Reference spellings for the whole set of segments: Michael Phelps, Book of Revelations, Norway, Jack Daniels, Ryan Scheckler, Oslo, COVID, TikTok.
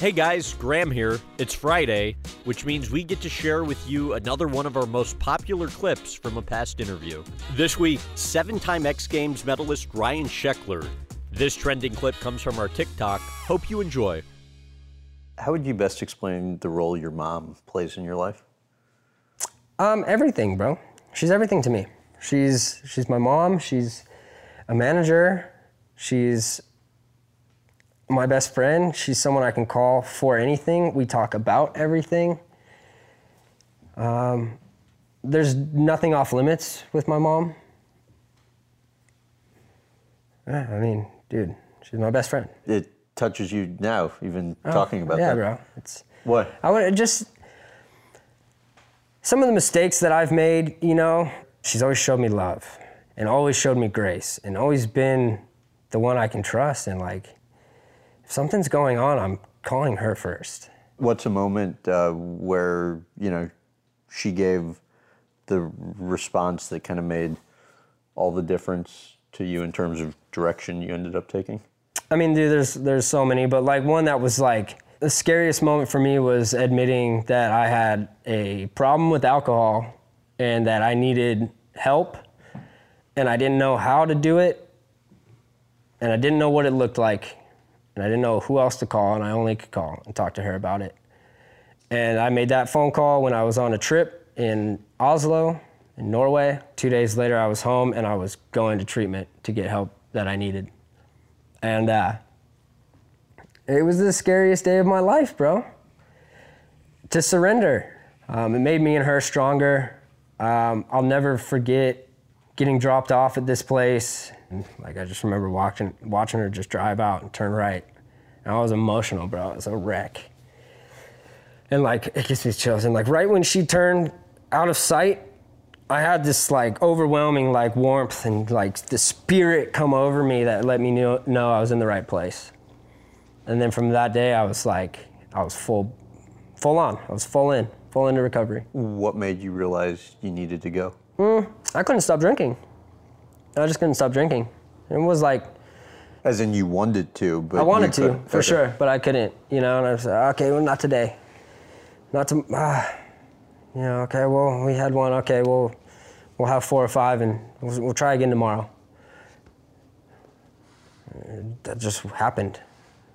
Hey guys, Graham here. It's Friday, which means we get to share with you another one of our most popular clips from a past interview. This week, 7-time X Games medalist Ryan Scheckler. This trending clip comes from our TikTok. Hope you enjoy. How would you best explain the role your mom plays in your life? Everything, bro. She's everything to me. She's my mom. She's a manager. She's my best friend. She's someone I can call for anything. We talk about everything. There's nothing off limits with my mom. I mean, dude, she's my best friend. It touches you now, even talking about that. Yeah, bro. It's what I would just some of the mistakes that I've made. You know, she's always showed me love, and always showed me grace, and always been the one I can trust, and like, something's going on, I'm calling her first. What's a moment where, you know, she gave the response that kind of made all the difference to you in terms of direction you ended up taking? I mean, dude, there's so many, but like one that was like, the scariest moment for me was admitting that I had a problem with alcohol and that I needed help and I didn't know how to do it and I didn't know what it looked like. And I didn't know who else to call, and I only could call and talk to her about it. And I made that phone call when I was on a trip in Oslo, in Norway. 2 days later, I was home, and I was going to treatment to get help that I needed. And it was the scariest day of my life, bro, to surrender. It made me and her stronger. I'll never forget getting dropped off at this place. And, like, I just remember watching her just drive out and turn right. And I was emotional, bro. I was a wreck. And like, it gives me chills. And like, right when she turned out of sight, I had this like overwhelming like warmth and like the spirit come over me that let me know I was in the right place. And then from that day, I was like, I was full on. I was full into recovery. What made you realize you needed to go? I couldn't stop drinking. I just couldn't stop drinking. It was like... As in you wanted to, but... I wanted to, for sure, but I couldn't, you know, and I was like, okay, well, not today. Not to... you know, okay, well, we had one, okay, well, we'll have 4 or 5, and we'll try again tomorrow. That just happened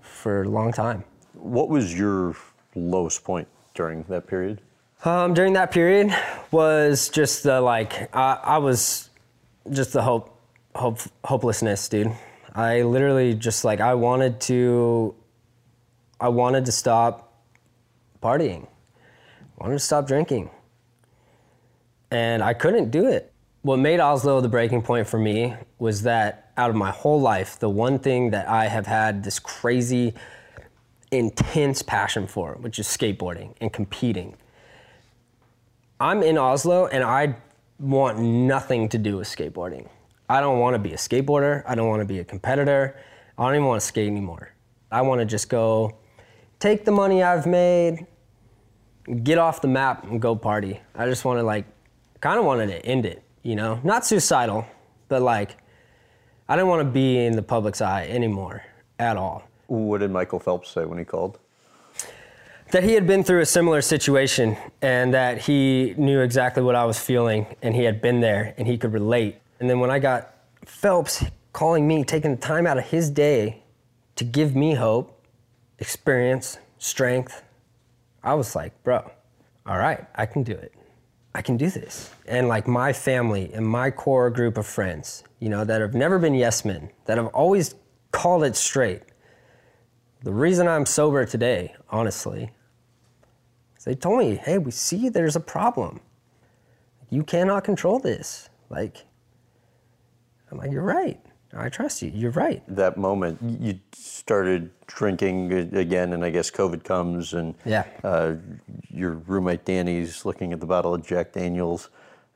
for a long time. What was your lowest point during that period? During that period was just the, like, I was just the hopelessness, dude. I literally just, like, I wanted to stop partying. I wanted to stop drinking. And I couldn't do it. What made Oslo the breaking point for me was that out of my whole life, the one thing that I have had this crazy, intense passion for, which is skateboarding and competing. I'm in Oslo, and I want nothing to do with skateboarding. I don't want to be a skateboarder. I don't want to be a competitor. I don't even want to skate anymore. I want to just go take the money I've made, get off the map, and go party. I just want to, like, kind of wanted to end it, you know? Not suicidal, but, like, I didn't want to be in the public's eye anymore at all. What did Michael Phelps say when he called? That he had been through a similar situation and that he knew exactly what I was feeling and he had been there and he could relate. And then when I got Phelps calling me, taking the time out of his day to give me hope, experience, strength, I was like, bro, all right, I can do it. I can do this. And like my family and my core group of friends, you know, that have never been yes men, that have always called it straight. The reason I'm sober today, honestly, is they told me, hey, we see there's a problem. You cannot control this. Like, I'm like, you're right. I trust you. You're right. That moment, you started drinking again, and I guess COVID comes, and your roommate Danny's looking at the bottle of Jack Daniels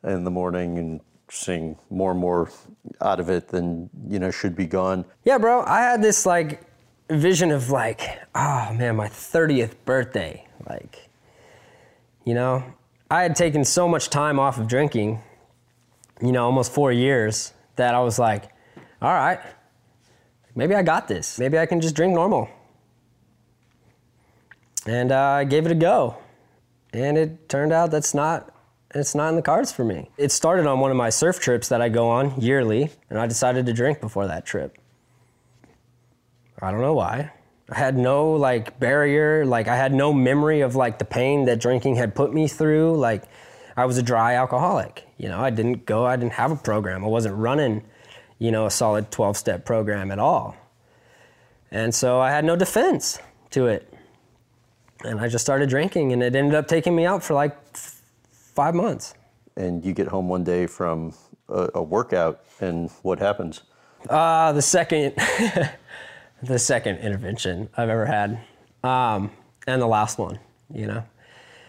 in the morning and seeing more and more out of it than, you know, should be gone. Yeah, bro, I had this, like, vision of like, oh man, my 30th birthday. Like, you know, I had taken so much time off of drinking, you know, almost 4 years, that I was like, all right, maybe I got this. Maybe I can just drink normal. And I gave it a go. And it turned out it's not in the cards for me. It started on one of my surf trips that I go on yearly, and I decided to drink before that trip. I don't know why. I had no barrier, I had no memory of the pain that drinking had put me through. I was a dry alcoholic. I didn't have a program. I wasn't running, a solid 12-step program at all. And so I had no defense to it. And I just started drinking, and it ended up taking me out for 5 months. And you get home one day from a workout, and what happens? The second intervention I've ever had, and the last one,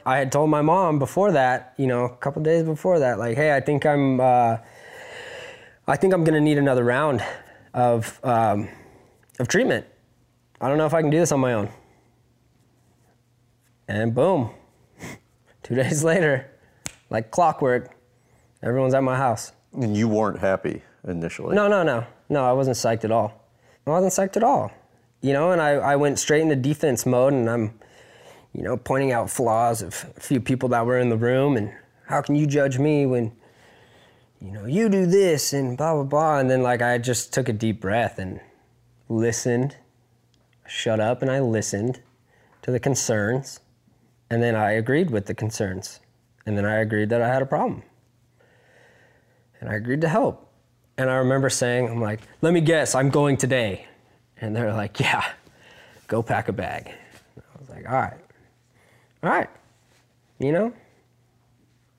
I had told my mom before that, a couple days before that, hey, I think I'm gonna need another round of treatment. I don't know if I can do this on my own. And boom, 2 days later, like clockwork, everyone's at my house. And you weren't happy initially? No, I wasn't psyched at all. And I went straight into defense mode, and I'm, pointing out flaws of a few people that were in the room, and how can you judge me when, you do this and blah, blah, blah. And then I just took a deep breath and listened, shut up, and I listened to the concerns. And then I agreed with the concerns. And then I agreed that I had a problem. And I agreed to help. And I remember saying, let me guess, I'm going today. And they're yeah, go pack a bag. And I was all right.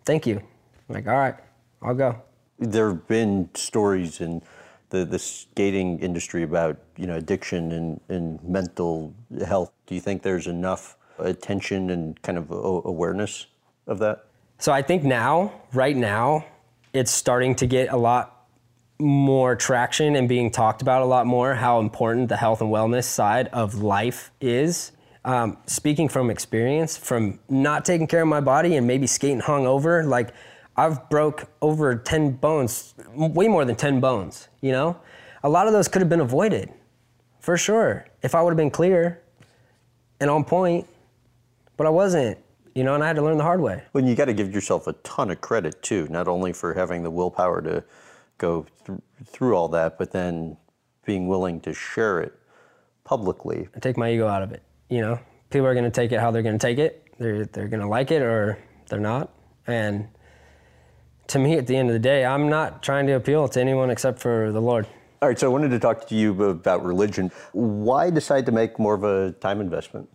Thank you. All right, I'll go. There have been stories in the skating industry about, addiction and mental health. Do you think there's enough attention and kind of awareness of that? So I think right now, it's starting to get a lot more traction and being talked about a lot more, how important the health and wellness side of life is. Speaking from experience, from not taking care of my body and maybe skating hungover, I've broke over 10 bones, way more than 10 bones, A lot of those could have been avoided, for sure, if I would have been clear and on point. But I wasn't, and I had to learn the hard way. Well, you got to give yourself a ton of credit, too, not only for having the willpower to go through all that, but then being willing to share it publicly. I take my ego out of it, People are going to take it how they're going to take it. They're going to like it or they're not. And to me, at the end of the day, I'm not trying to appeal to anyone except for the Lord. All right, so I wanted to talk to you about religion. Why decide to make more of a time investment?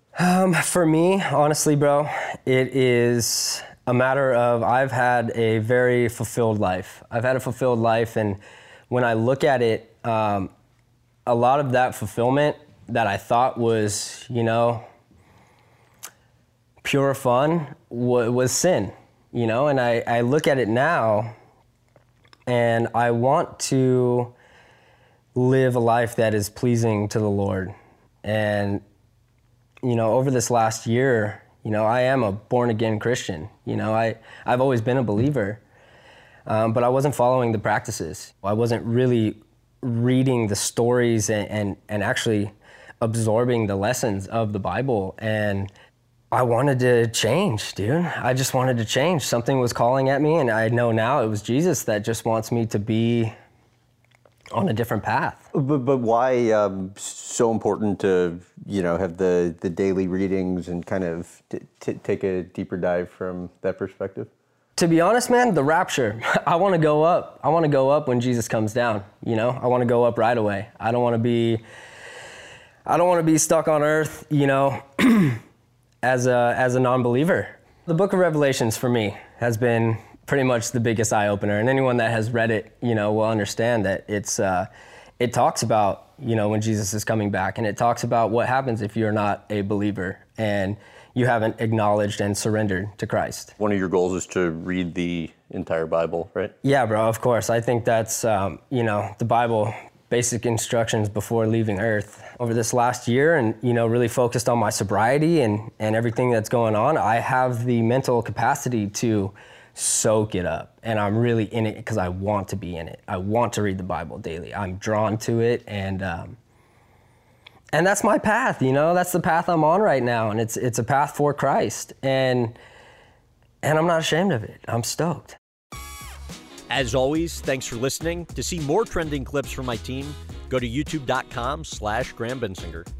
For me, honestly, bro, it is a matter of I've had a very fulfilled life. And when I look at it, a lot of that fulfillment that I thought was, pure fun was sin, And I look at it now, and I want to live a life that is pleasing to the Lord. And, over this last year, I am a born-again Christian. I've always been a believer, but I wasn't following the practices. I wasn't really reading the stories and actually absorbing the lessons of the Bible. And I wanted to change, dude. I just wanted to change. Something was calling at me, and I know now it was Jesus that just wants me to be on a different path. But why so important to, have the daily readings and kind of take a deeper dive from that perspective? To be honest, man, the rapture. I want to go up. I want to go up when Jesus comes down, I want to go up right away. I don't want to be stuck on earth, as a non-believer. The Book of Revelations for me has been pretty much the biggest eye-opener, and anyone that has read it, will understand that it talks about, when Jesus is coming back, and it talks about what happens if you're not a believer and you haven't acknowledged and surrendered to Christ. One of your goals is to read the entire Bible, right? Yeah, bro, of course. I think that's, the Bible, basic instructions before leaving earth. Over this last year and, really focused on my sobriety and everything that's going on, I have the mental capacity to soak it up, and I'm really in it because I want to be in it. I want to read the Bible daily. I'm drawn to it, and And that's my path, you know, that's the path I'm on right now. And it's a path for Christ. And I'm not ashamed of it. I'm stoked. As always, thanks for listening. To see more trending clips from my team, go to youtube.com/GramBensinger.